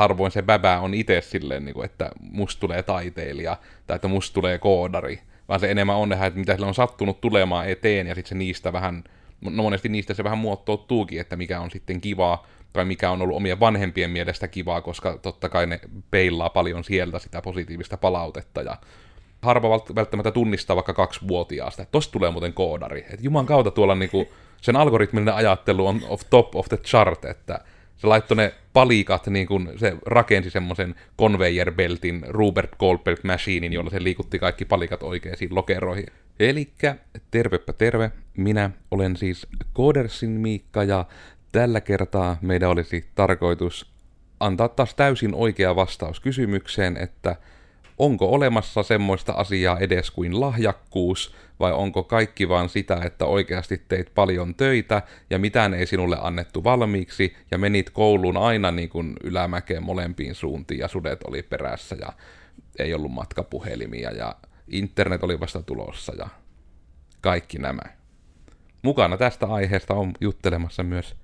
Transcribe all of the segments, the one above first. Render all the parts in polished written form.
harvoin se bäbä on itse silleen, että musta tulee taiteilija tai että musta tulee koodari, vaan se enemmän on, että mitä sille on sattunut tulemaan eteen, ja sitten se niistä vähän, no monesti niistä se vähän muottoutuukin, että mikä on sitten kivaa, tai mikä on ollut omien vanhempien mielestä kivaa, koska totta kai ne peilaa paljon sieltä sitä positiivista palautetta, ja harva välttämättä tunnistaa vaikka 2-vuotiaasta, että tosta tulee muuten koodari, että juman kautta tuolla sen algoritminen ajattelu on off top of the chart, että se laittoi ne palikat, se rakensi semmoisen conveyor beltin Robert Goldberg-machinein, jolla se liikutti kaikki palikat oikeisiin lokeroihin. Elikkä tervepä terve, minä olen siis Codersin Miikka, ja tällä kertaa meidän olisi tarkoitus antaa taas täysin oikea vastaus kysymykseen, että onko olemassa semmoista asiaa edes kuin lahjakkuus, vai onko kaikki vaan sitä, että oikeasti teit paljon töitä, ja mitään ei sinulle annettu valmiiksi, ja menit kouluun aina ylämäkeen molempiin suuntiin, ja sudet oli perässä, ja ei ollut matkapuhelimia, ja internet oli vasta tulossa, ja kaikki nämä. Mukana tästä aiheesta on juttelemassa myös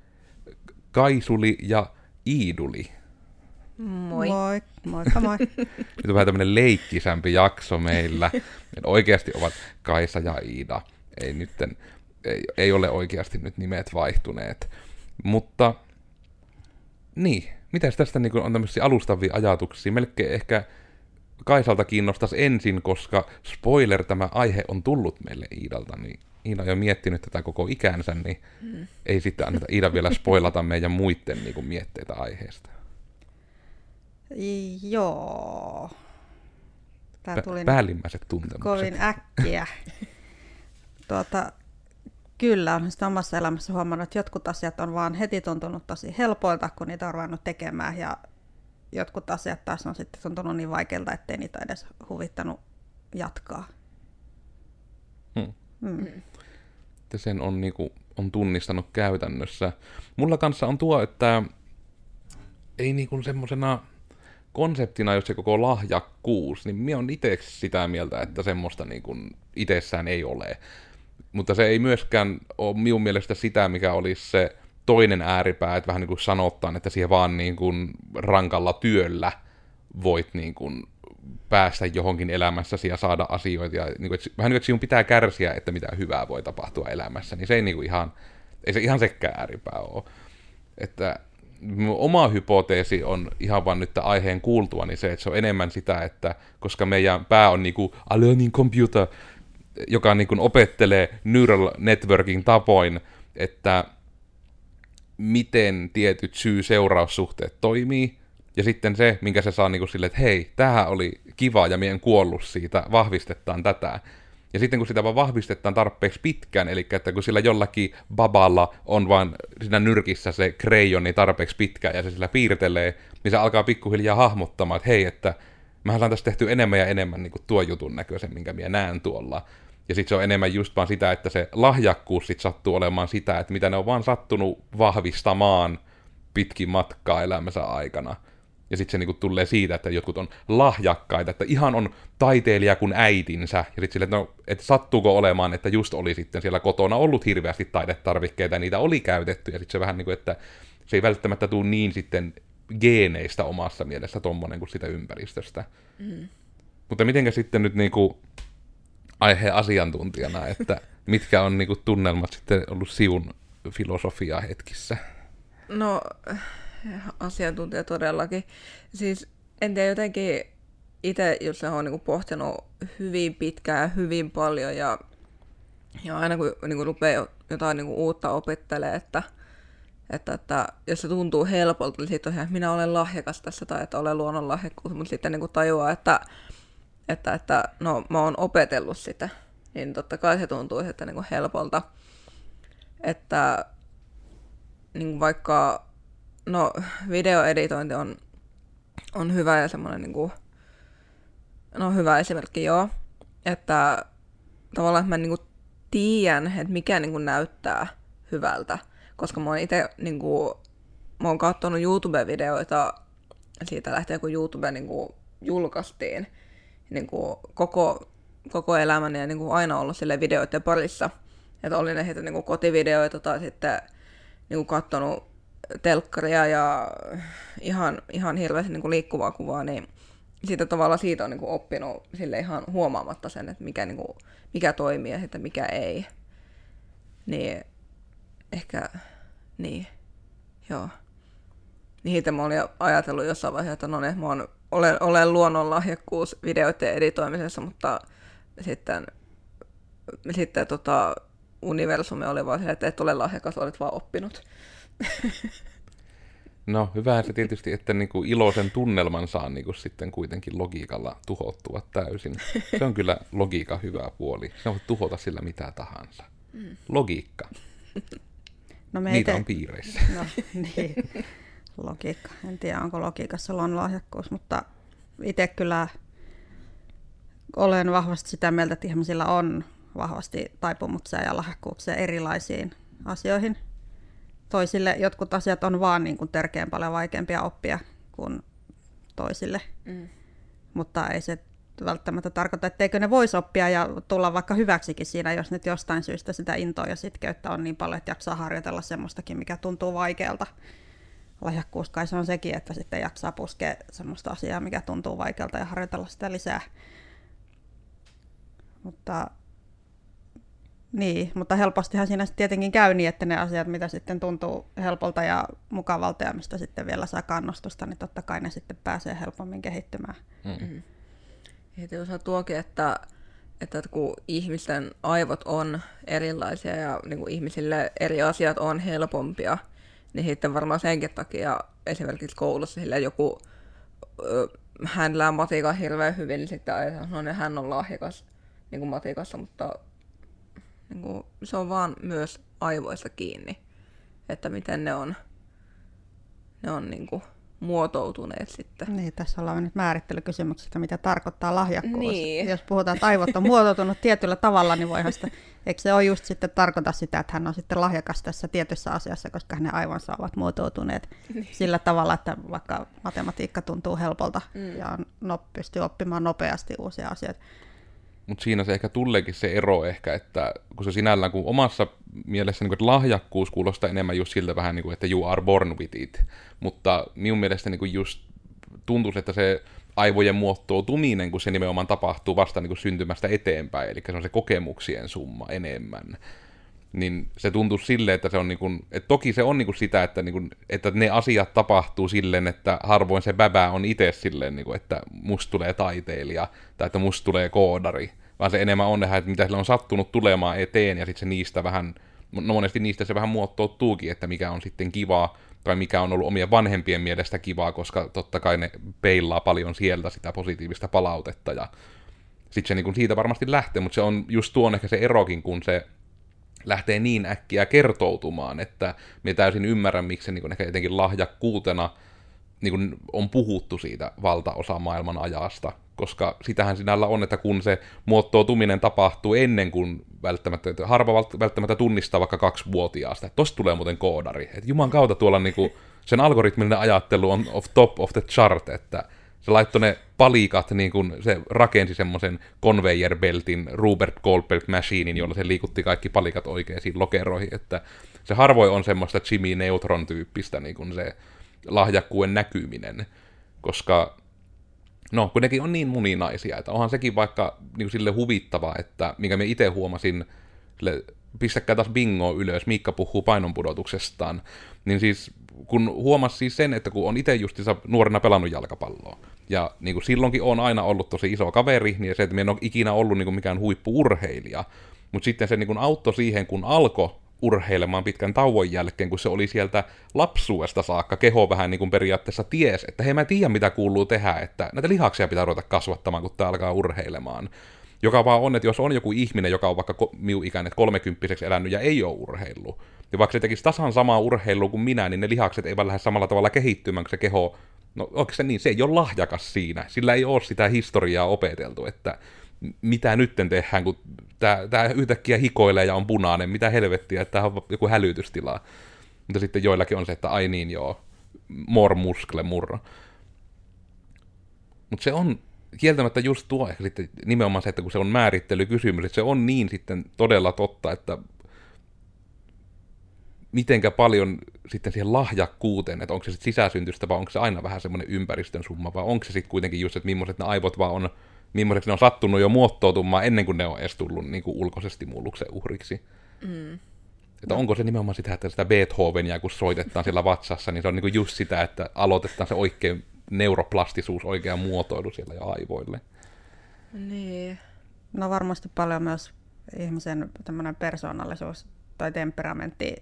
Kaisuli ja Iiduli. Moi. Moi. Moikka moi. Nyt on vähän tämmönen leikkisämpi jakso meillä. Oikeasti ovat Kaisa ja Iida. Ei ole oikeasti nyt nimet vaihtuneet. Mutta niin, mitäs tästä on tämmöisiä alustavia ajatuksia? Melkein ehkä Kaisalta kiinnostaisi ensin, koska spoiler, tämä aihe on tullut meille Iidalta, niin Iida on jo miettinyt tätä koko ikänsä, niin ei sitten anneta Iida vielä spoilata meidän muiden mietteitä aiheesta. Joo. Tää tuli päällimmäiset tuntemukset. Kovin äkkiä. Kyllä, olen sitten omassa elämässä huomannut, että jotkut asiat on vaan heti tuntunut tosi helpoilta, kun niitä on ruvennut tekemään, ja jotkut asiat taas on sitten tuntunut niin vaikeilta, ettei niitä edes huvittanut jatkaa. Sen on, on tunnistanut käytännössä. Mulla kanssa on tuo, että ei semmosena konseptina, jos se koko lahjakkuus, niin minä olen itse sitä mieltä, että semmoista itsessään ei ole. Mutta se ei myöskään ole minun mielestä sitä, mikä olisi se toinen ääripää, että vähän sanottaan, että siihen vaan rankalla työllä voit päästä johonkin elämässäsi ja saada asioita. Ja, vähän että sinun pitää kärsiä, että mitä hyvää voi tapahtua elämässä, niin se ei, ei se ihan sekään ääripää ole. Että mun oma hypoteesi on ihan vaan nyt aiheen kuultua, niin se, että se on enemmän sitä, että koska meidän pää on a learning computer, joka opettelee neural networking tapoin, että miten tietyt syy-seuraussuhteet toimii, ja sitten se, minkä se saa silleen, että hei, tämähän oli kiva ja minä en kuollut siitä, vahvistetaan tätä. Ja sitten kun sitä vaan vahvistetaan tarpeeksi pitkään, eli että kun sillä jollakin baballa on vaan siinä nyrkissä se kreijoni tarpeeksi pitkään ja se sillä piirtelee, niin se alkaa pikkuhiljaa hahmottamaan, että hei, että mähän saan tässä tehty enemmän ja enemmän tuon jutun näköisen, minkä minä näen tuolla. Ja sitten se on enemmän just vaan sitä, että se lahjakkuus sit sattuu olemaan sitä, että mitä ne on vaan sattunut vahvistamaan pitkin matkaa elämänsä aikana. Ja sitten se tulee siitä, että jotkut on lahjakkaita, että ihan on taiteilija kuin äitinsä. Ja sitten silleen, että sattuuko olemaan, että just oli sitten siellä kotona ollut hirveästi taidetarvikkeita ja niitä oli käytetty. Ja sitten se vähän että se ei välttämättä tule niin sitten geeneistä omassa mielessä tommonen kuin sitä ympäristöstä. Mm. Mutta mitenkä sitten nyt aiheen asiantuntijana, että mitkä on tunnelmat sitten ollut siun filosofiaa hetkissä? No, asiantuntija todellakin. Siis en tiedä, jotenkin itse just olen pohtinut hyvin pitkään ja hyvin paljon, ja aina kun rupeaa jotain uutta opettelemaan, että jos se tuntuu helpolta, niin siitä on ihan, että minä olen lahjakas tässä tai että olen luonnonlahjakkuus, mutta sitten tajuaa, että no mä oon opetellut sitä, niin totta kai se tuntuu sitten helpolta. Että vaikka no, videoeditointi on hyvä ja semmoinen hyvä esimerkki, joo, että tavallaan että mä tiedän, että mikä näyttää hyvältä, koska mä oon itse mä oon katsonut YouTube-videoita siitä lähtien, kun YouTube julkaistiin, koko elämäni ja aina ollut sille videoiden parissa, että oli ne sitten kotivideoita tai sitten katsonut telkkaria ja ihan hirveästi niin kuin liikkuvaa kuvaa, niin siitä tavallaan siitä on niin kuin oppinut sille ihan huomaamatta sen, että mikä, niin kuin, mikä toimii ja sitten mikä ei. Niin ehkä, niin, joo. Niitä mä olin ajatellut jossain vaiheessa, että no niin, mä olen luonnonlahjakkuus videoiden editoimisessa, mutta sitten universumi oli vaan se, että et ole lahjakas, olet vaan oppinut. No, hyvähän se tietysti, että niinku iloisen tunnelman saa niinku sitten kuitenkin logiikalla tuhottua täysin. Se on kyllä logiikan hyvä puoli. Sinä voit tuhota sillä mitä tahansa. Logiikka. No niitä on piireissä. No, niin. Logiikka. En tiedä, onko logiikassa luonnonlahjakkuus, mutta itse kyllä olen vahvasti sitä mieltä, että ihmisillä on vahvasti taipumuksia ja lahjakkuuksia erilaisiin asioihin. Toisille jotkut asiat on vaan niin kuin törkeän paljon vaikeampia oppia kuin toisille, mutta ei se välttämättä tarkoita, etteikö ne voisi oppia ja tulla vaikka hyväksikin siinä, jos nyt jostain syystä sitä intoa ja sitkeyttä on niin paljon, että jaksaa harjoitella semmoistakin, mikä tuntuu vaikealta. Lahjakkuus kai se on sekin, että sitten jaksaa puskea semmoista asiaa, mikä tuntuu vaikealta ja harjoitella sitä lisää. Mutta helpostihan siinä tietenkin käy niin, että ne asiat, mitä sitten tuntuu helpolta ja mukavalta ja mistä sitten vielä saa kannustusta, niin totta kai ne sitten pääsee helpommin kehittymään. Mm-hmm. Ja tietysti tuokin, että kun ihmisten aivot on erilaisia ja niin kuin ihmisille eri asiat on helpompia, niin sitten varmaan senkin takia esimerkiksi koulussa sillä joku hänlää matikan hirveän hyvin, niin sitten ajatellaan, että hän on lahjakas niin kuin matikassa, mutta niin kuin, se on vaan myös aivoista kiinni, että miten ne on niin kuin muotoutuneet sitten. Niin, tässä ollaan nyt määrittelykysymyksestä, mitä tarkoittaa lahjakkuus. Niin. Jos puhutaan, että aivot on muotoutunut tietyllä tavalla, niin voihan sitä, eikö se ole just sitten tarkoita sitä, että hän on sitten lahjakas tässä tietyssä asiassa, koska hänen aivonsa ovat muotoutuneet sillä tavalla, että vaikka matematiikka tuntuu helpolta ja pystyy oppimaan nopeasti uusia asioita. Mutta siinä se ehkä tulleekin se ero ehkä, että kun se sinällään, kun omassa mielessä niin kun lahjakkuus kuulostaa enemmän just siltä vähän niin kuin, että you are born with it, mutta minun mielestä niin kun just tuntuisi, että se aivojen muottoutuminen, kun se nimenomaan tapahtuu vasta niin kun syntymästä eteenpäin, eli se on se kokemuksien summa enemmän, niin se tuntuu silleen, että se on niin kun, että toki se on niin kun sitä, että, niin kun, että ne asiat tapahtuu silleen, että harvoin se bäbä on itse silleen, niin kun, että musta tulee taiteilija tai että musta tulee koodari, vaan se enemmän on nähdä, että mitä sillä on sattunut tulemaan eteen ja sitten se niistä vähän, no monesti niistä se vähän muottoutuukin, että mikä on sitten kivaa tai mikä on ollut omien vanhempien mielestä kivaa, koska totta kai ne peilaa paljon sieltä sitä positiivista palautetta ja sitten se niin kun siitä varmasti lähtee, mutta se on just tuon ehkä se erokin, kun se lähtee niin äkkiä kertoutumaan, että me täysin ymmärrän, miksi se niin ehkä jotenkin lahjakkuutena niin on puhuttu siitä valtaosa maailman ajasta, koska sitähän sinällä on, että kun se muottoutuminen tapahtuu ennen kuin välttämättä, harva välttämättä tunnistaa vaikka 2-vuotiaasta, että tosta tulee muuten koodari, että juman kautta tuolla niin kuin, sen algoritminen ajattelu on off top of the chart, että se laittoi ne palikat, niin kun se rakensi semmoisen conveyor beltin Robert Goldberg-machinein, jolla se liikutti kaikki palikat oikeisiin lokeroihin, että se harvoin on semmoista Jimmy Neutron-tyyppistä niin kun se lahjakkuuden näkyminen, koska no, kun nekin on niin muninaisia, että onhan sekin vaikka niin sille huvittavaa, että minkä me itse huomasin, sille, pistäkää taas bingoa ylös, Miikka puhuu painonpudotuksestaan, niin siis kun huomasi siis sen, että kun on itse justiinsa nuorena pelannut jalkapalloa, ja niin kuin silloinkin on aina ollut tosi iso kaveri, niin se, että minä en ole ikinä ollut niin kuin mikään huippu-urheilija, mutta sitten se niin kuin auttoi siihen, kun alkoi urheilemaan pitkän tauon jälkeen, kun se oli sieltä lapsuudesta saakka, keho vähän niin kuin periaatteessa ties, että hei, mä en tiedä mitä kuuluu tehdä, että näitä lihaksia pitää ruveta kasvattamaan, kun tämä alkaa urheilemaan. Joka vaan on, että jos on joku ihminen, joka on vaikka minun ikäinen 30-vuotiaaksi elänyt ja ei ole urheillut, ja vaikka se tekisi tasan samaa urheilua kuin minä, niin ne lihakset eivät lähde samalla tavalla kehittymään, kun se keho, no oikeastaan niin, se ei ole lahjakas siinä, sillä ei ole sitä historiaa opeteltu, että mitä nytten tehdään, kun tämä yhtäkkiä hikoilee ja on punainen, mitä helvettiä, että tämä on joku hälytystila. Mutta sitten joillakin on se, että ai niin joo, more muskle, murro. Mutta se on kieltämättä just tuo ehkä sitten nimenomaan se, että kun se on määrittelykysymys, että se on niin sitten todella totta, että mitenkä paljon sitten siihen lahjakkuuteen, että onko se sitten sisäsyntyistä, vai onko se aina vähän semmoinen ympäristön summa, vai onko se sitten kuitenkin just, että millaiset ne aivot vaan on, millaiseksi ne on sattunut jo muottoutumaan ennen kuin ne on edes tullut niin kuin ulkoisesti mulluksen uhriksi. Mm. Että onko se nimenomaan sitä, että sitä Beethovenia, kun soitetaan siellä vatsassa, niin se on niin kuin just sitä, että aloitetaan se oikein neuroplastisuus, oikea muotoilu siellä jo aivoille. Niin. No varmasti paljon myös ihmisen tämmöinen persoonallisuus tai temperamentti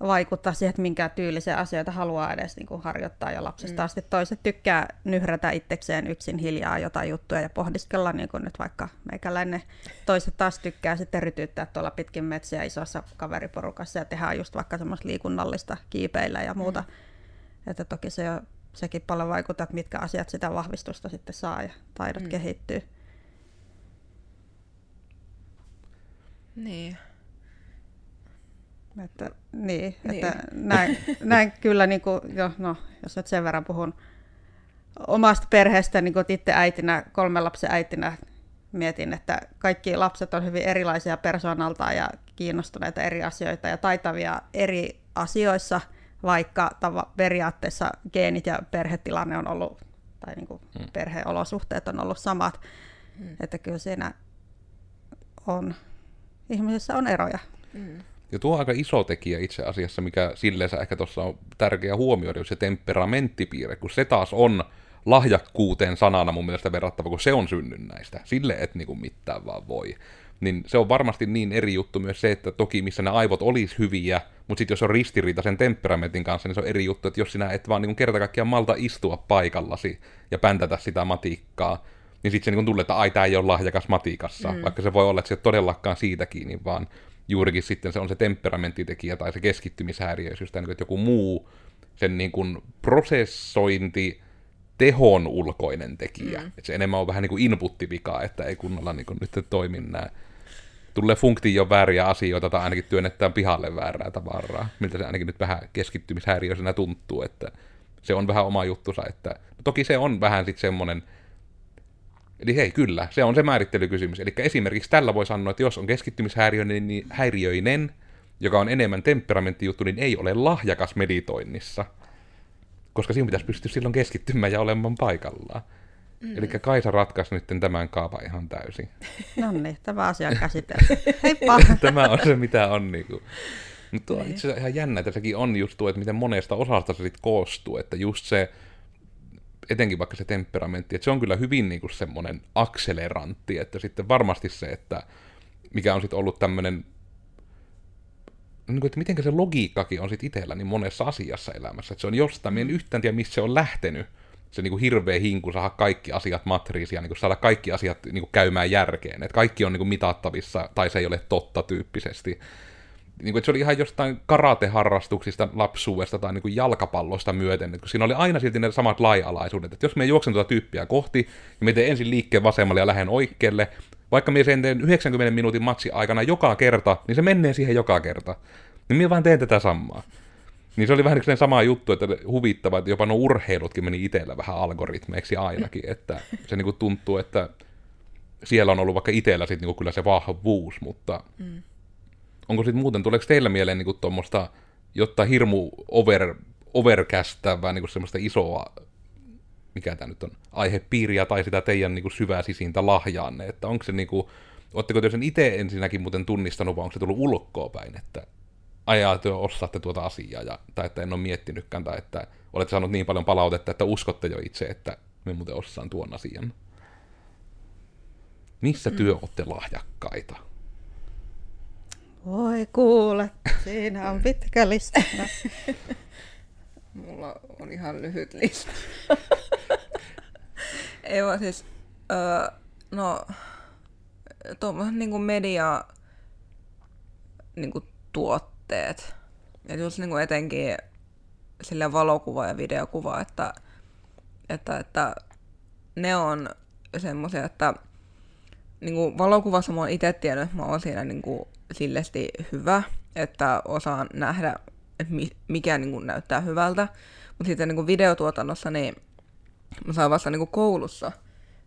vaikuttaa siihen, että minkä tyylisiä asioita haluaa edes niin kuin harjoittaa jo lapsesta asti. Toiset tykkää nyhrätä itsekseen yksin hiljaa jotain juttuja ja pohdiskella, niin kuin nyt vaikka meikäläinen. Toiset taas tykkää sitten rytyyttää tuolla pitkin metsiä isossa kaveriporukassa ja tehdään just vaikka semmoista liikunnallista kiipeillä ja muuta. Että toki se on, sekin paljon vaikuttaa, että mitkä asiat sitä vahvistusta sitten saa ja taidot kehittyy. Niin. Että näin kyllä, niin kuin, jos nyt sen verran puhun omasta perheestä, niin kuin itse äitinä, 3 lapsen äitinä mietin, että kaikki lapset on hyvin erilaisia persoonaltaan ja kiinnostuneita eri asioita ja taitavia eri asioissa, vaikka periaatteessa geenit ja perhetilanne on ollut, tai niin kuin perheolosuhteet on ollut samat, että kyllä siinä on, ihmisissä on eroja. Mm. Ja tuo on aika iso tekijä itse asiassa, mikä silleen ehkä tuossa on tärkeä huomioida, jos se temperamenttipiirre, kun se taas on lahjakkuuteen sanana mun mielestä verrattava, kun se on synnynnäistä, sille et niinku mitään vaan voi. Niin se on varmasti niin eri juttu myös se, että toki missä ne aivot olisi hyviä, mutta sitten jos on ristiriita sen temperamentin kanssa, niin se on eri juttu, että jos sinä et vaan niinku kerta kaikkiaan malta istua paikallasi ja päntätä sitä matikkaa, niin sitten se niinku tulee, että ai tää ei ole lahjakas matikassa, vaikka se voi olla, että se ei ole todellakaan siitä kiinni, vaan juurikin sitten se on se temperamenttitekijä tai se keskittymishäiriöisyys, tai että joku muu sen niin kuin prosessointi tehon ulkoinen tekijä. Että se enemmän on vähän niin kuin inputtivikaa, että ei kunnolla niin kuin nyt toimi nämä. Tulee funktioon vääriä asioita tai ainakin työnnetään pihalle väärää tavaraa, miltä se ainakin nyt vähän keskittymishäiriöisenä tuntuu, että se on vähän oma juttusa. Että no toki se on vähän sitten semmoinen. Eli hei, kyllä, se on se määrittelykysymys. Eli esimerkiksi tällä voi sanoa, että jos on keskittymishäiriöinen, niin joka on enemmän temperamenttijuttu, niin ei ole lahjakas meditoinnissa. Koska siinä pitäisi pystyä silloin keskittymään ja olemaan paikallaan. Eli Kaisa ratkaisi nyt tämän kaavan ihan täysin. No niin, tämä asia on käsitelty. Heippa! Tämä on se, mitä on. Niin kuin. Mutta itse asiassa ihan jännä, että sekin on just tuo, että miten monesta osasta se sitten koostuu. Että just se, etenkin vaikka se temperamentti, että se on kyllä hyvin niinku semmoinen akselerantti, että sitten varmasti se, että mikä on sitten ollut tämmöinen, niinku, että mitenkä se logiikkakin on sitten itsellä niin monessa asiassa elämässä, että se on jostain, en yhtään tiedä, missä se on lähtenyt, se niinku hirveä hinku saada kaikki asiat matriisia, niinku saada kaikki asiat niinku käymään järkeen, että kaikki on niinku mitattavissa, tai se ei ole totta tyyppisesti. Niin kuin, se oli ihan jostain karateharrastuksista lapsuudesta tai niin kuin jalkapallosta myöten, että siinä oli aina silti ne samat lainalaisuudet, että jos me juoksen tuota tyyppiä kohti, niin me teen ensin liikkeen vasemmalle ja lähden oikealle, vaikka me sen teen 90 minuutin matsin aikana joka kerta, niin se menee siihen joka kerta, niin minä vaan teen tätä samaa. Niin se oli vähän niin sama juttu, että huvittava, että jopa nuo urheilutkin meni itsellä vähän algoritmeiksi ainakin, että se niin kuin tuntuu, että siellä on ollut vaikka itsellä sitten niin kyllä se vahvuus, mutta onko sitten muuten, tuleeko teillä mieleen niinku tuommoista, jotta hirmu overkästävää, niinku semmoista isoa, mikä tämä nyt on, aihepiiriä tai sitä teidän niinku syvää sisintä lahjaanne, että onko se niinku, ootteko te sen itse ensinnäkin muuten tunnistanut, vai onko se tullut ulkoa päin, että ajaa, te osaatte tuota asiaa, ja, tai että en ole miettinytkään, tai että olette saanut niin paljon palautetta, että uskotte jo itse, että me muuten osaan tuon asian. Missä työ ootte lahjakkaita? Voi kuule, siinä on pitkä lista. Mulla on ihan lyhyt lista. Ei vaan siis, tuommoiset niinku media niinku tuotteet. Et just niinku etenkin sillä valokuva ja videokuva, että ne on semmoisia, että niinku valokuvassa mä oon itse tiennyt, että mä oon siinä niinku sillesti hyvä, että osaan nähdä, mikä niin kuin näyttää hyvältä. Mutta sitten niin kuin videotuotannossa, niin mä saan vasta niin kuin koulussa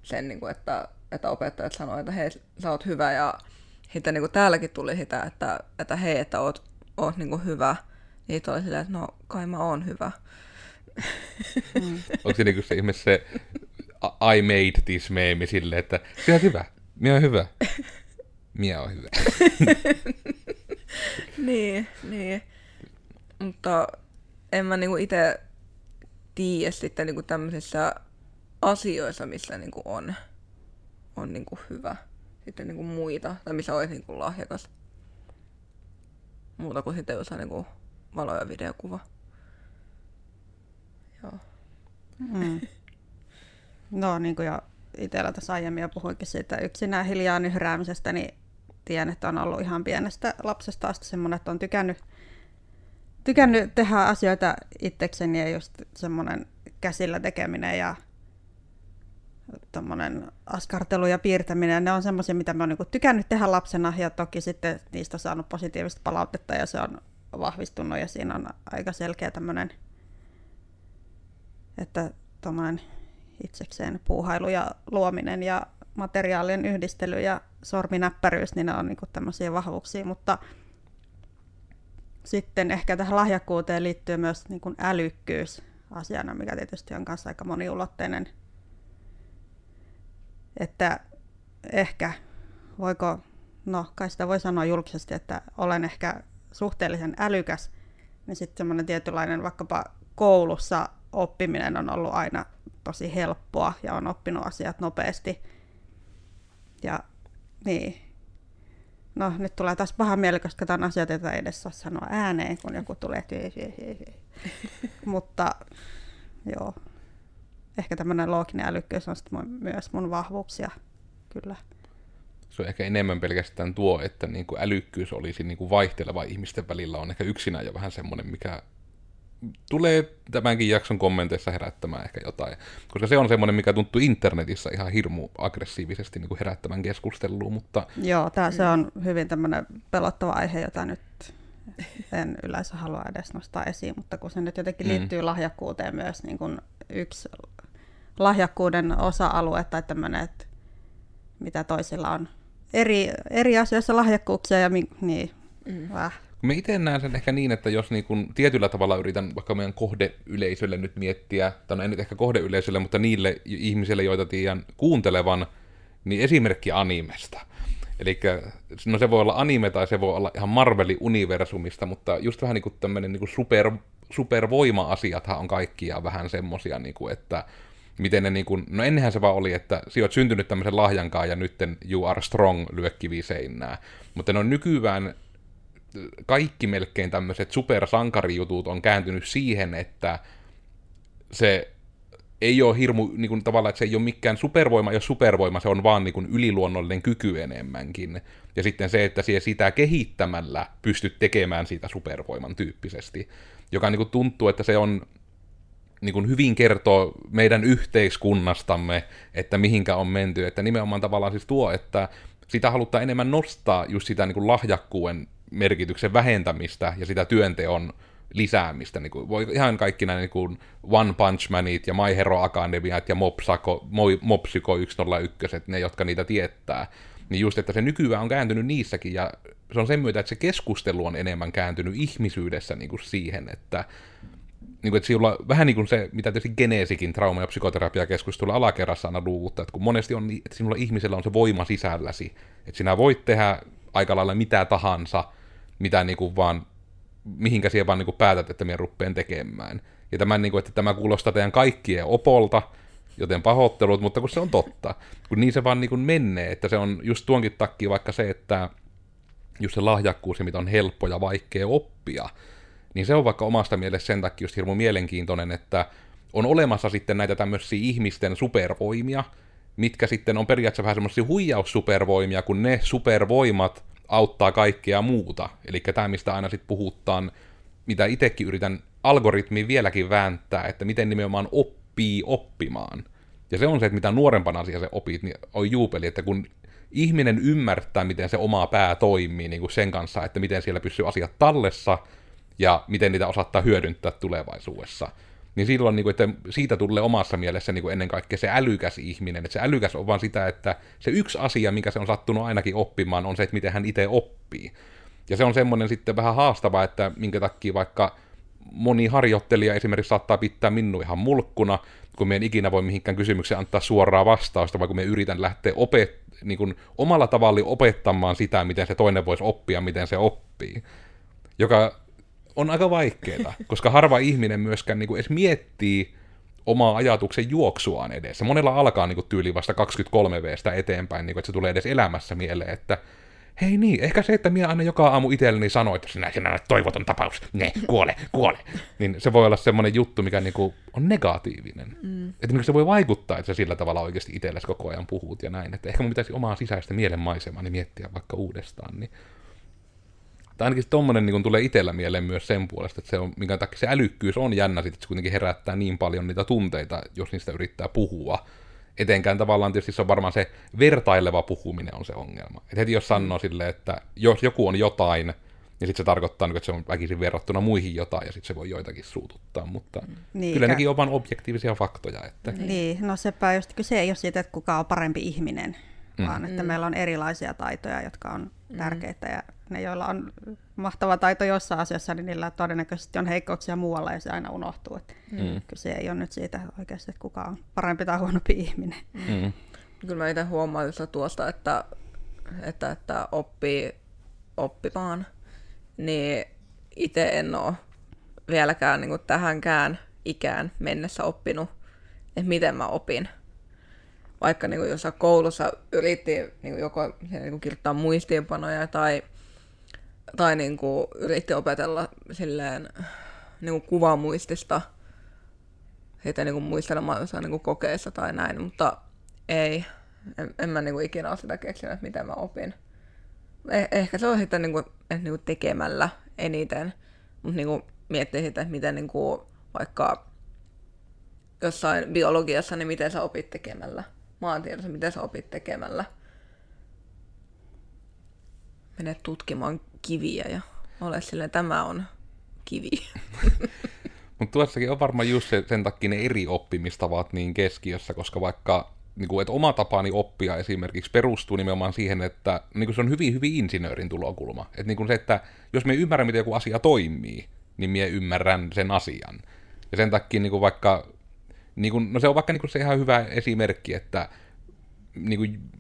sen, niin kuin, että opettajat sanoo, että hei, sä oot hyvä. Ja sitten niin kuin täälläkin tuli sitä, että hei, että oot oot niinku hyvä, niin toi silleen, että no kai mä oon hyvä. Onko se niinku se ihme se I made this meme silleen, että sä oot hyvä, minä oon hyvä, minä oon hyvä. Niin, niin. Mutta en mä niinku ite tiedä sitten niinku tämmöisissä asioissa, missä niinku on niinku hyvä. Sitten niinku muita, tai missä olisi niinku lahjakas. Muuta kuin sitten jossain niinku valo- ja videokuva. Joo. Mm. No niinku jo itsellä tässä aiemmin jo puhuinkin siitä yksinään hiljaa nyhräämisestä, niin tiedän, että on ollut ihan pienestä lapsesta asti semmoinen, että on tykännyt tehdä asioita itsekseni ja just semmoinen käsillä tekeminen ja tommonen askartelu ja piirtäminen, ne on semmoisia, mitä mä oon niinku tykännyt tehdä lapsena ja toki sitten niistä on saanut positiivista palautetta ja se on vahvistunut ja siinä on aika selkeä tämmönen, että tommonen itsekseen puuhailu ja luominen ja materiaalien yhdistely ja sorminäppäryys, niin ne on niinku tämmöisiä vahvuuksia, mutta sitten ehkä tähän lahjakkuuteen liittyy myös niin kuin älykkyys asiana, mikä tietysti on kanssa aika moniulotteinen. Että ehkä, voiko, no kai sitä voi sanoa julkisesti, että olen ehkä suhteellisen älykäs, niin sitten semmoinen tietynlainen vaikkapa koulussa oppiminen on ollut aina tosi helppoa ja on oppinut asiat nopeasti. Ja niin. No nyt tulee taas paha mieli, koska tämä on asioita, joita ei edes saa sanoa ääneen, kun joku tulee. Mutta joo, ehkä tämmöinen looginen älykkyys on sitten myös mun vahvuuksia, kyllä. Se on ehkä enemmän pelkästään tuo, että niinku älykkyys olisi niinku vaihteleva ihmisten välillä, on ehkä yksinään jo vähän semmoinen, mikä tulee tämänkin jakson kommenteissa herättämään ehkä jotain. Koska se on semmoinen, mikä tuntuu internetissä ihan hirmu aggressiivisesti niin kuin herättämään keskusteluun, mutta... Joo, se on hyvin tämmöinen pelottava aihe, jota nyt en yleensä halua edes nostaa esiin, mutta kun se nyt jotenkin liittyy lahjakkuuteen myös, niin kuin yksi lahjakkuuden osa-alue tai tämmöinen, että mitä toisilla on eri asioissa lahjakkuuksia ja niin... Me itse näen sen ehkä niin, että jos niin kun tietyllä tavalla yritän vaikka meidän kohdeyleisölle nyt miettiä, tai no en nyt ehkä kohdeyleisölle, mutta niille ihmisille, joita tiedän kuuntelevan, niin esimerkki animesta. Eli no se voi olla anime tai se voi olla ihan Marvelin universumista, mutta just vähän niin kuin tämmöinen niin kuin supervoima-asiathan on kaikkia vähän semmosia, niin kuin, että miten ne niin kuin, no ennenhän se vaan oli, että sinä olet syntynyt tämmöisen lahjankaan ja nytten you are strong lyö kiviseinää, mutta ne on nykyään kaikki melkein tämmöiset supersankarijutut on kääntynyt siihen, että se ei ole hirmu, niin kuin tavallaan, että se ei ole mikään supervoima, jos supervoima, se on vaan niin kuin yliluonnollinen kyky enemmänkin. Ja sitten se, että siihen sitä kehittämällä pystyt tekemään siitä supervoiman tyyppisesti, joka niin kuin tuntuu, että se on niin kuin hyvin kertoo meidän yhteiskunnastamme, että mihinkä on menty, että nimenomaan tavallaan siis tuo, että sitä halutaan enemmän nostaa just sitä niin kuin lahjakkuuden merkityksen vähentämistä ja sitä työnteon lisäämistä. Niin kuin, voi ihan kaikki nämä niin kuin One Punch Manit ja My Hero Academiat ja Mopsiko 101, ne jotka niitä tietää, niin just, että se nykyään on kääntynyt niissäkin ja se on sen myötä, että se keskustelu on enemmän kääntynyt ihmisyydessä niin kuin siihen, että sinulla vähän niin kuin se, mitä tietysti geneesikin trauma- ja psykoterapiakeskustelu alakerrassa aina luuvuttaa, että kun monesti on niin, että sinulla ihmisellä on se voima sisälläsi, että sinä voit tehdä aika lailla mitä tahansa, mitä niinku vaan, mihinkä siihen vaan niinku päätät, että minä ruppeen tekemään. Ja tämä, niinku, että tämä kuulostaa teidän kaikkien opolta, joten pahoittelut, mutta kun se on totta. Kun niin se vaan niinku menee, että se on just tuonkin takia vaikka se, että just se lahjakkuus, mitä on helppo ja vaikea oppia, niin se on vaikka omasta mielestä sen takia just hirmu mielenkiintoinen, että on olemassa sitten näitä tämmöisiä ihmisten supervoimia, mitkä sitten on periaatteessa vähän semmoisia huijaussupervoimia, kun ne supervoimat auttaa kaikkea muuta. Eli tämä, mistä aina sitten puhutaan, mitä itsekin yritän algoritmiin vieläkin vääntää, että miten nimenomaan oppii oppimaan. Ja se on se, että mitä nuorempana asiaa se opit, niin on juupeli, että kun ihminen ymmärtää, miten se oma pää toimii niin kuin sen kanssa, että miten siellä pysyy asiat tallessa ja miten niitä osattaa hyödyntää tulevaisuudessa. Niin silloin, että siitä tulee omassa mielessä ennen kaikkea se älykäs ihminen. Että se älykäs on vaan sitä, että se yksi asia, mikä se on sattunut ainakin oppimaan, on se, että miten hän itse oppii. Ja se on semmoinen sitten vähän haastava, että minkä takia vaikka moni harjoittelija esimerkiksi saattaa pitää minua ihan mulkkuna, kun me en ikinä voi mihinkään kysymykseen antaa suoraa vastausta, vaan kun me yritän lähteä omalla tavalla opettamaan sitä, miten se toinen voisi oppia, miten se oppii. Joka on aika vaikeaa, koska harva ihminen myöskään niin kuin edes miettii omaa ajatuksen juoksuaan edessä. Monella alkaa niin kuin tyyli vasta 23-vuotiaasta eteenpäin, niin kuin, että se tulee edes elämässä mieleen, että hei niin, ehkä se, että minä aina joka aamu itselleni sanoin, että sinä olet toivoton tapaus, kuole, niin se voi olla semmoinen juttu, mikä niinku on negatiivinen. Että se voi vaikuttaa, että sä sillä tavalla oikeasti itsellesi koko ajan puhut ja näin, että ehkä mun pitäisi omaa sisäistä mielenmaisemaani miettiä vaikka uudestaan. Niin. Tai ainakin tommonen niin tulee itsellä mieleen myös sen puolesta, että se on, minkä takia se älykkyys on jännä, että se kuitenkin herättää niin paljon niitä tunteita, jos niistä yrittää puhua. Etenkään tavallaan tietysti se on varmaan se vertaileva puhuminen on se ongelma. Et heti jos sanoo silleen, että jos joku on jotain, niin sitten se tarkoittaa, että se on väkisin verrattuna muihin jotain, ja sitten se voi joitakin suututtaa, mutta kyllä nekin on vain objektiivisia faktoja. Että. Niin, no sepä just kyse ei ole siitä, että kuka on parempi ihminen, vaan että meillä on erilaisia taitoja, jotka on tärkeitä, ja ne, joilla on mahtava taito jossain asiassa, niin niillä todennäköisesti on heikkouksia muualla, ja se aina unohtuu. Kyse ei ole nyt siitä oikeasti, että kuka on parempi tai huonompi ihminen. Kyllä mä itse huomaan tuosta, että oppii oppimaan, niin itse en ole vieläkään niin kuin tähänkään ikään mennessä oppinut, että miten mä opin. Vaikka niin kuin jossain koulussa yritti niin joko niin kirjoittaa muistiinpanoja tai niin kuin yritti opetella silleen niin kuvamuistista, sitä niin muistelemaan jossain niin kokeessa tai näin, mutta ei, en mä niin ikinä ole sitä keksinyt, että mitä mä opin. Ehkä se on sitten niin kuin, niin tekemällä eniten, mutta niin miettii sitä, että miten niin kuin, vaikka jossain biologiassa, niin miten sä opit tekemällä. Maantiedossa, miten sä opit tekemällä. Mene tutkimaan kiviä ja ole silleen, tämä on kivi. Mutta tuossakin on varmaan just sen takia ne eri oppimistavat niin keskiössä, koska vaikka niin et oma tapaani oppia esimerkiksi perustuu nimenomaan siihen, että niin se on hyvin insinöörin tulokulma. Et niin se, että jos me ymmärrän, miten joku asia toimii, niin minä ymmärrän sen asian. Ja sen takia niin vaikka no se on vaikka se ihan hyvä esimerkki, että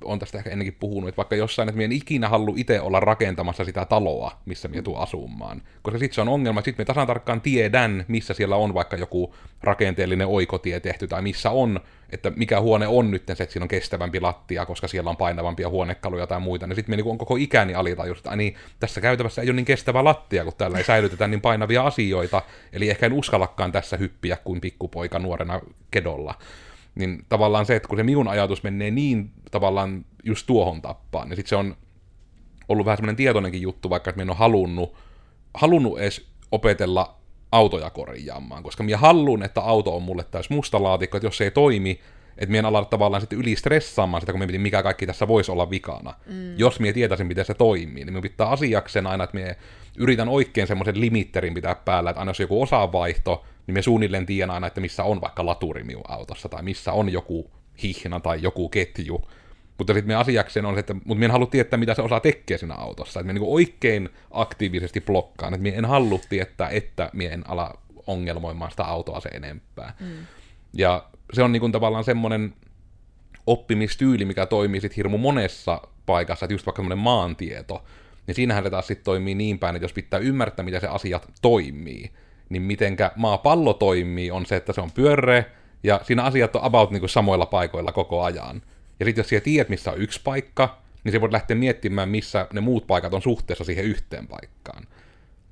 on tästä ehkä ennenkin puhunut, että vaikka jossain, että minä en ikinä halua itse olla rakentamassa sitä taloa, missä minä tuun asumaan. Koska sitten se on ongelma, että sitten minä tasan tarkkaan tiedän, missä siellä on vaikka joku rakenteellinen oikotie tehty, tai missä on, että mikä huone on nyt se, että siinä on kestävämpi lattia, koska siellä on painavampia huonekaluja tai muita. Niin sitten minä on koko ikäni alitajus, että niin, tässä käytävässä ei ole niin kestävä lattia, kun täällä ei säilytetä niin painavia asioita, eli ehkä en uskallakaan tässä hyppiä kuin pikkupoika nuorena kedolla. Niin tavallaan se, että kun se minun ajatus menee niin tavallaan just tuohon tappaan, niin sitten se on ollut vähän semmoinen tietoinenkin juttu, vaikka että minä en ole halunnut edes opetella autoja korjaamaan, koska minä haluan, että auto on mulle täys musta laatikko, että jos se ei toimi, että minä en ala tavallaan sitten ylistressaamaan sitä, kun minä mietin, mikä kaikki tässä voisi olla vikana. Jos minä tietäisin, miten se toimii, niin minun pitää asiakseen aina, että minä yritän oikein semmoisen limitterin pitää päällä, että aina jos joku osanvaihto, niin minä suunnilleen tiedän aina, että missä on vaikka laturi minun autossa, tai missä on joku hihna tai joku ketju. Mutta sitten minä asiakseen on se, että minä en halua tietää, mitä se osaa tekee siinä autossa. Että minä niin oikein aktiivisesti blokkaan, että minä en halua tietää, että minä en ala ongelmoimaan sitä autoa se enempää. Ja se on niin tavallaan semmoinen oppimistyyli, mikä toimii sitten hirmu monessa paikassa, että just vaikka semmoinen maantieto, niin siinähän se taas sitten toimii niin päin, että jos pitää ymmärtää, mitä se asiat toimii, niin mitenkä maapallo toimii on se, että se on pyöreä, ja siinä asiat on about niin kuin samoilla paikoilla koko ajan. Ja sitten jos sä tiedät, missä on yksi paikka, niin sä voit lähteä miettimään, missä ne muut paikat on suhteessa siihen yhteen paikkaan.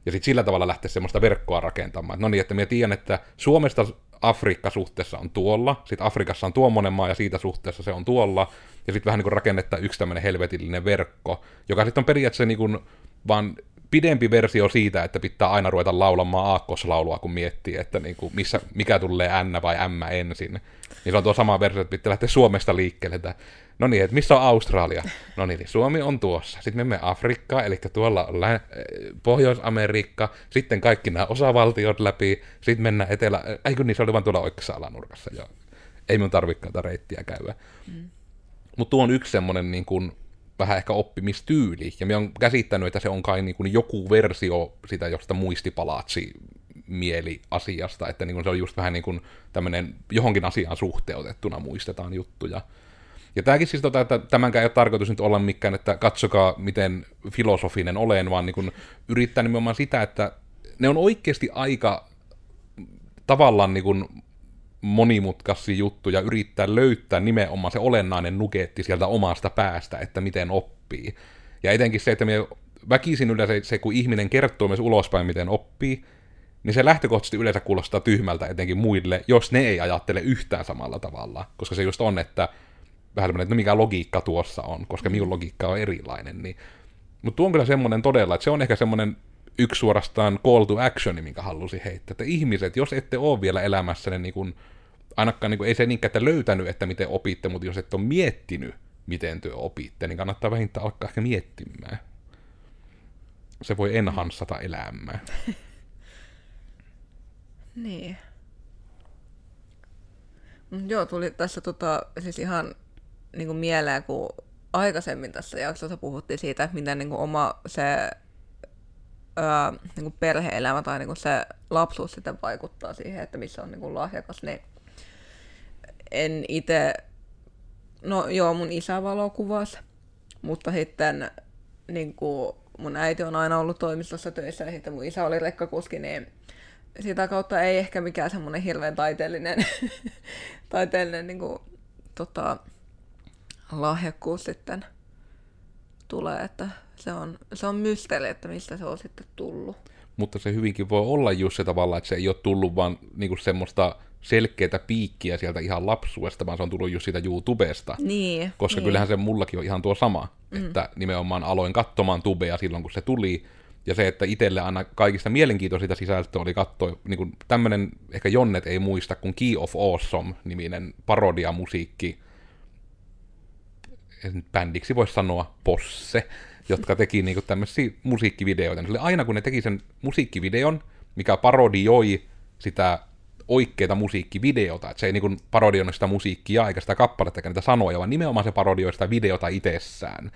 Ja sitten sillä tavalla lähteä semmoista verkkoa rakentamaan. No niin, että mä tiedän, että Suomesta Afrikka suhteessa on tuolla, sitten Afrikassa on tuommoinen maa ja siitä suhteessa se on tuolla, ja sitten vähän niin kuin rakennettaa yksi tämmöinen helvetillinen verkko, joka sitten on periaatteessa niin kuin vaan pidempi versio siitä, että pitää aina ruveta laulamaan aakkoslaulua, kun miettii, että niin kuin missä, mikä tulee N vai M ensin. Niin se on tuo sama versio, että pitää lähteä Suomesta liikkeelle, että no niin, että missä on Australia? No niin, Suomi on tuossa. Sitten me menemme Afrikkaan, eli tuolla on Pohjois-Amerikka, sitten kaikki nämä osavaltiot läpi, sitten mennään etelä... Ei kun niin, se oli vaan tuolla oikeassa alanurkassa. Joo. Ei minun tarvitse tätä reittiä käydä. Mutta tuo on yksi semmoinen niin kuin vähän ehkä oppimistyyli, ja minä olen käsittänyt, että se on kai niin kuin joku versio sitä josta muistipalatsi mieliasiasta, että niin kuin se on just vähän niin kuin tämmöinen johonkin asiaan suhteutettuna muistetaan juttuja. Ja tämäkin siis, että tämänkään ei ole tarkoitus nyt olla mikään, että katsokaa miten filosofinen olen, vaan niin kuin yrittää nimenomaan sitä, että ne on oikeasti aika tavallaan niin kuin monimutkaisia juttuja, yrittää löytää nimenomaan se olennainen nugetti sieltä omasta päästä, että miten oppii. Ja etenkin se, että minä väkisin yleensä se, kun ihminen kertoo myös ulospäin, miten oppii, niin se lähtökohtaisesti yleensä kuulostaa tyhmältä etenkin muille, jos ne ei ajattele yhtään samalla tavalla. Koska se just on, että vähän semmoinen, että mikä logiikka tuossa on, koska minun logiikka on erilainen. Niin. Mutta tuo on kyllä semmoinen todella, että se on ehkä semmoinen yksi suorastaan call to action, minkä halusin heittää. Että ihmiset, jos ette ole vielä elämässänne, niin kun, ainakaan niin kun, ei se niinkään, että löytänyt, että miten opitte, mutta jos et ole miettinyt, miten työ opitte, niin kannattaa vähintään alkaa ehkä miettimään. Se voi enhanssata elämää. Niin. Joo, tuli tässä siis ihan niin kuin mieleen, kun aikaisemmin tässä jaksossa puhuttiin siitä, että miten niin kuin oma se niin kuin perhe-elämä tai niin kuin se lapsuus sitten vaikuttaa siihen, että missä on niin kuin lahjakas, niin en itse, no joo, mun isä valokuvasi, mutta sitten niin kuin mun äiti on aina ollut toimistossa töissä ja sitten mun isä oli rekkakuski, niin sitä kautta ei ehkä mikään semmoinen hirveän taiteellinen niin kuin, lahjakkuus sitten tulee, että se on mysteeri, että mistä se on sitten tullut. Mutta se hyvinkin voi olla just se tavalla, että se ei ole tullut vaan niin kuin semmoista selkeätä piikkiä sieltä ihan lapsuudesta, vaan se on tullut just siitä YouTubesta. Niin, koska niin. Kyllähän se mullakin on ihan tuo sama, että nimenomaan aloin katsomaan tubea silloin, kun se tuli. Ja se, että itselle aina kaikista mielenkiintoisinta sisältöä oli katsoa, niin kuin tämmöinen, ehkä Jonnet ei muista, kun Key of Awesome-niminen parodiamusiikki, bändiksi voisi sanoa Posse, jotka teki niin kuin tämmöisiä musiikkivideoita. Niin aina kun ne teki sen musiikkivideon, mikä parodioi sitä oikeita musiikkivideota, että se ei niin kuin parodioinut sitä musiikkia eikä sitä kappaletta eikä niitä sanoja, vaan nimenomaan se parodioi sitä videota itsessään.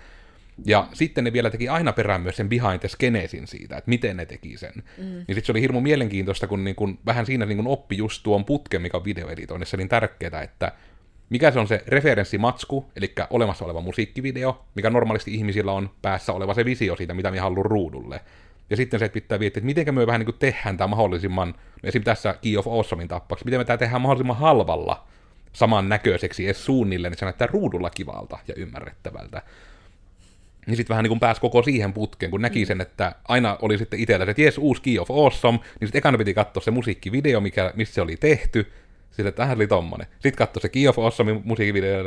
Ja sitten ne vielä teki aina perään myös sen behind the scenesin siitä, että miten ne teki sen. Niin sitten se oli hirmu mielenkiintoista, kun niinku vähän siinä niinku oppi just tuon putken, mikä on videoeditoinnissa niin tärkeää, että mikä se on se referenssimatsku, eli olemassa oleva musiikkivideo, mikä normaalisti ihmisillä on päässä oleva se visio siitä, mitä minä haluan ruudulle. Ja sitten se pitää miettiä, että miten me vähän niinku tehdään tämä mahdollisimman, esimerkiksi tässä Key of Awesomein tapauksessa, miten me tämä tehdään mahdollisimman halvalla saman näköiseksi edes suunnilleen, niin se näyttää ruudulla kivalta ja ymmärrettävältä. Niin sitten vähän niin kuin pääsi koko siihen putkeen, kun näki sen, että aina oli sitten itsellä se, että jes, uusi Key of Awesome, niin sitten ekana piti katsoa se musiikkivideo, missä se oli tehty, sille, että tähän oli tommonen. Sitten katsoi se Key of Awesome musiikkivideo,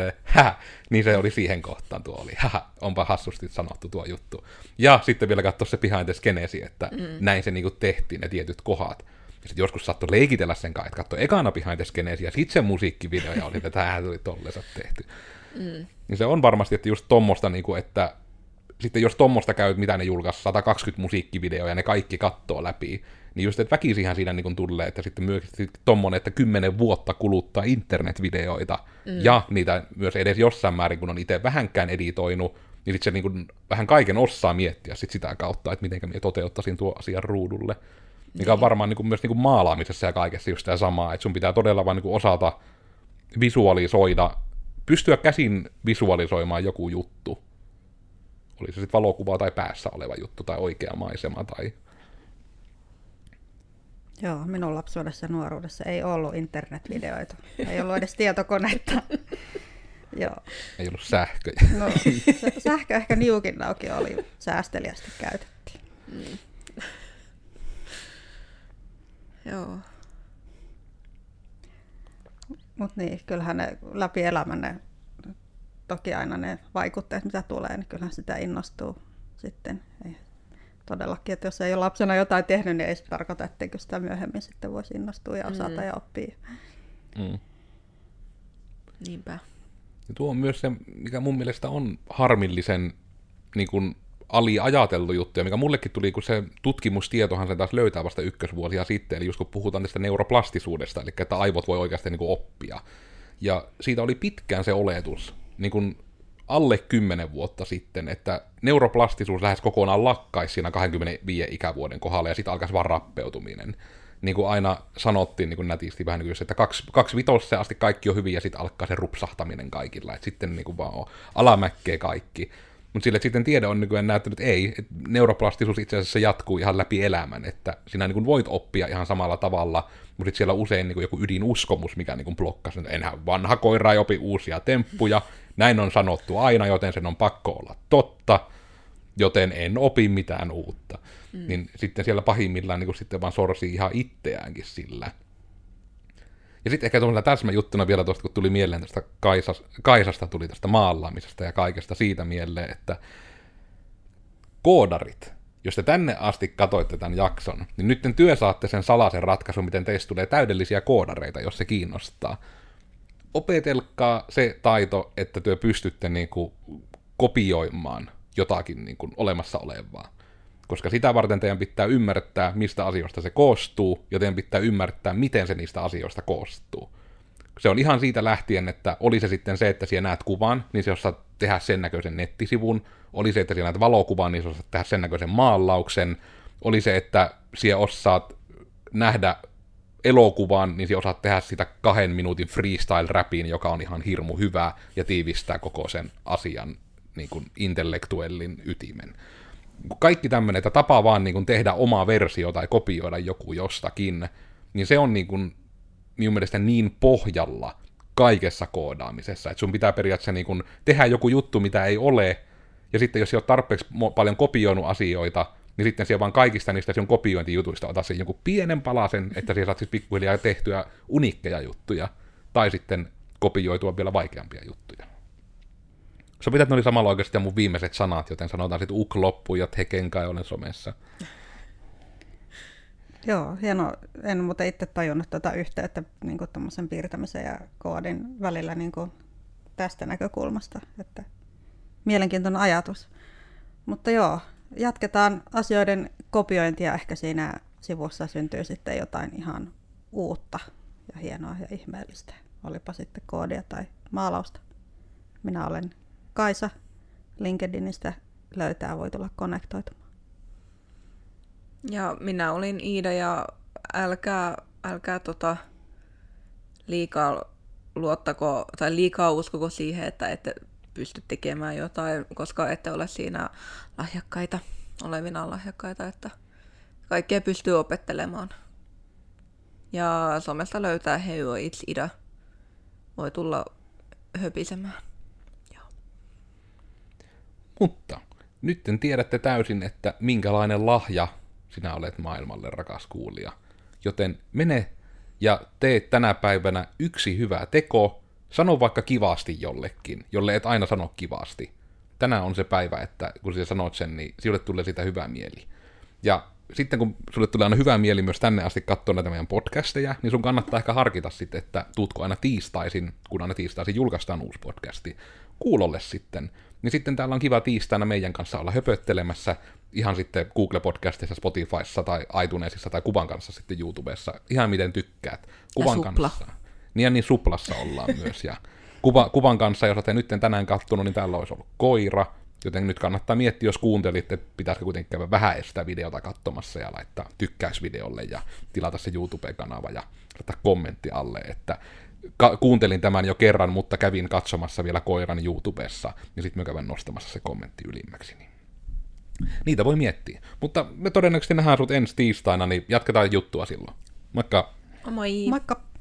niin se oli siihen kohtaan tuo oli, onpa hassusti sanottu tuo juttu. Ja sitten vielä katsoi se behind the scenesi, että näin se niin kuin tehtiin, ne tietyt kohdat. Ja sitten joskus saattoi leikitellä sen kanssa, että katsoi ekana behind the scenesi, ja sitten se musiikkivideo, ja oli, että tämähän oli tollensa tehty. Niin se on varmasti, että just tommosta, niin kuin, että sitten jos tommosta käy, mitä ne julkaisi, 120 musiikkivideoja ja ne kaikki kattoo läpi, niin just, että väkisinhän siinä niin tulee, että sitten myös tommonen, että 10 vuotta kuluttaa internetvideoita, ja niitä myös edes jossain määrin, kun on itse vähänkään editoinut, niin sitten se niin kuin vähän kaiken osaa miettiä sit sitä kautta, että miten minä toteuttaisin tuo asian ruudulle. Mikä on varmaan niin kuin myös niin kuin maalaamisessa ja kaikessa just sitä samaa, että sun pitää todella vaan niin kuin osata visualisoida, pystyä käsin visualisoimaan joku juttu. Oli se sitten valokuvaa tai päässä oleva juttu tai oikea maisema tai... Joo, minun lapsuudessa ja nuoruudessa ei ollut internetvideoita. Ei ollut edes tietokonetta. Joo. Ei ollut sähköjä. No, sähkö ehkä niukin auki oli, säästeliästi käytettiin. Joo. Mutta niin, kyllähän ne läpi elämän ne toki aina ne vaikutteet, mitä tulee, niin kyllähän sitä innostuu sitten. Ei, todellakin, että jos ei ole lapsena jotain tehnyt, niin ei se tarkoita, etteikö sitä myöhemmin sitten voisi innostua ja osata ja oppia. Niinpä. Ja tuo on myös se, mikä mun mielestä on harmillisen niin kuin aliajateltu juttu, ja mikä mullekin tuli, kun se tutkimustietohan sen taas löytää vasta ykkösvuosia sitten, eli just kun puhutaan tästä neuroplastisuudesta, eli että aivot voi oikeasti niin kuin oppia. Ja siitä oli pitkään se oletus. Niin kun alle 10 vuotta sitten, että neuroplastisuus lähes kokonaan lakkaisi siinä 25 ikävuoden kohdalla, ja sitten alkaisi vaan rappeutuminen. Niin kuin aina sanottiin niin kuin nätisti vähän nykyisessä, että 25 asti kaikki on hyvin, ja sitten alkaa se rupsahtaminen kaikilla, että sitten niin kuin vaan on alamäkkeä kaikki. Mutta sille sitten tiede on nykyään näyttänyt, että ei, että neuroplastisuus itse asiassa jatkuu ihan läpi elämän, että sinä niin kuin voit oppia ihan samalla tavalla, mutta sitten siellä on usein niin kuin joku ydinuskomus, mikä niin kuin blokkasi, että enhän vanha koira ei opi uusia temppuja, näin on sanottu aina, joten sen on pakko olla totta, joten en opi mitään uutta. Mm. Niin sitten siellä pahimmillaan niin kuin sitten vaan sorsii ihan itseäänkin sillä. Ja sitten ehkä tuollaisena täsmäjuttuna vielä tuosta, kun tuli mieleen tästä Kaisasta tuli tästä maalaamisesta ja kaikesta siitä mieleen, että koodarit, jos te tänne asti katsoitte tämän jakson, niin nyt työ saatte sen salaisen ratkaisun, miten teistä tulee täydellisiä koodareita, jos se kiinnostaa. Opetelkaa se taito, että te pystytte niinku kopioimaan jotakin niinku olemassa olevaa. Koska sitä varten teidän pitää ymmärtää, mistä asioista se koostuu, ja teidän pitää ymmärtää, miten se niistä asioista koostuu. Se on ihan siitä lähtien, että oli se sitten se, että siellä näet kuvan, niin se osaat tehdä sen näköisen nettisivun, oli se, että siellä näet valokuvan, niin se osaat tehdä sen näköisen maalauksen, oli se, että siellä osaat nähdä elokuvan, niin se osaat tehdä sitä 2 minuutin freestyle-räpiin, joka on ihan hirmu hyvä ja tiivistää koko sen asian niin kuin intellektuellin ytimen. Kaikki tämmöinen, että tapaa vaan niin kuin tehdä omaa versio tai kopioida joku jostakin, niin se on niin kuin, minun mielestä niin pohjalla kaikessa koodaamisessa, että sun pitää periaatteessa niin kuin tehdä joku juttu, mitä ei ole, ja sitten jos ei ole tarpeeksi paljon kopioinut asioita, niin sitten siellä vaan kaikista niistä sinun kopiointijutuista otat sen jonkun pienen palasen, että siellä saat siis pikkuhiljaa tehtyä uniikkeja juttuja, tai sitten kopioitua vielä vaikeampia juttuja. Se pitää, että ne oli samalla oikeasti mun viimeiset sanat, joten sanotaan sitten uk loppuun ja tekeen kai olen somessa. Joo, hienoa. En muuten itse tajunnut tätä yhteyttä niin tuommoisen piirtämisen ja koodin välillä niin tästä näkökulmasta. Että mielenkiintoinen ajatus. Mutta joo, jatketaan asioiden kopiointia. Ehkä siinä sivussa syntyy sitten jotain ihan uutta ja hienoa ja ihmeellistä. Olipa sitten koodia tai maalausta. Minä olen Kaisa, LinkedInistä löytää, voi tulla konnektoitumaan. Ja minä olin Iida, ja älkää liikaa luottako tai liikaa uskoko siihen, että ette pysty tekemään jotain, koska ette ole siinä lahjakkaita, että kaikkea pystyy opettelemaan. Ja somesta löytää Hey It's Ida, voi tulla höpisemään. Mutta nyt tiedätte täysin, että minkälainen lahja sinä olet maailmalle, rakas kuulija. Joten mene ja tee tänä päivänä yksi hyvä teko. Sano vaikka kivasti jollekin, jolle et aina sano kivasti. Tänään on se päivä, että kun sinä sanot sen, niin sinulle tulee sitä hyvä mieli. Ja sitten kun sinulle tulee aina hyvä mieli myös tänne asti katsoa näitä meidän podcasteja, niin sun kannattaa ehkä harkita sitten, että tuutko aina tiistaisin, kun aina tiistaisin julkaistaan uusi podcasti, kuulolle sitten. Niin sitten täällä on kiva tiistaina meidän kanssa olla höpöttelemässä ihan sitten Google-podcastissa, Spotifyssa tai iTunesissa tai kuvan kanssa sitten YouTubessa. Ihan miten tykkäät. Kuvan kanssa. Niin suplassa ollaan myös. Ja kuvan kanssa, jos olette nyt tänään katsonut, niin täällä olisi ollut koira. Joten nyt kannattaa miettiä, jos kuuntelitte, että pitäisikö kuitenkin käydä vähän sitä videota katsomassa ja laittaa tykkäysvideolle ja tilata se YouTube-kanava ja laittaa kommentti alle, että kuuntelin tämän jo kerran, mutta kävin katsomassa vielä koiran YouTubessa, niin sitten me kävin nostamassa se kommentti ylimmäksi. Niitä voi miettiä. Mutta me todennäköisesti nähdään sut ensi tiistaina, niin jatketaan juttua silloin. Moikka! Moi! Moikka!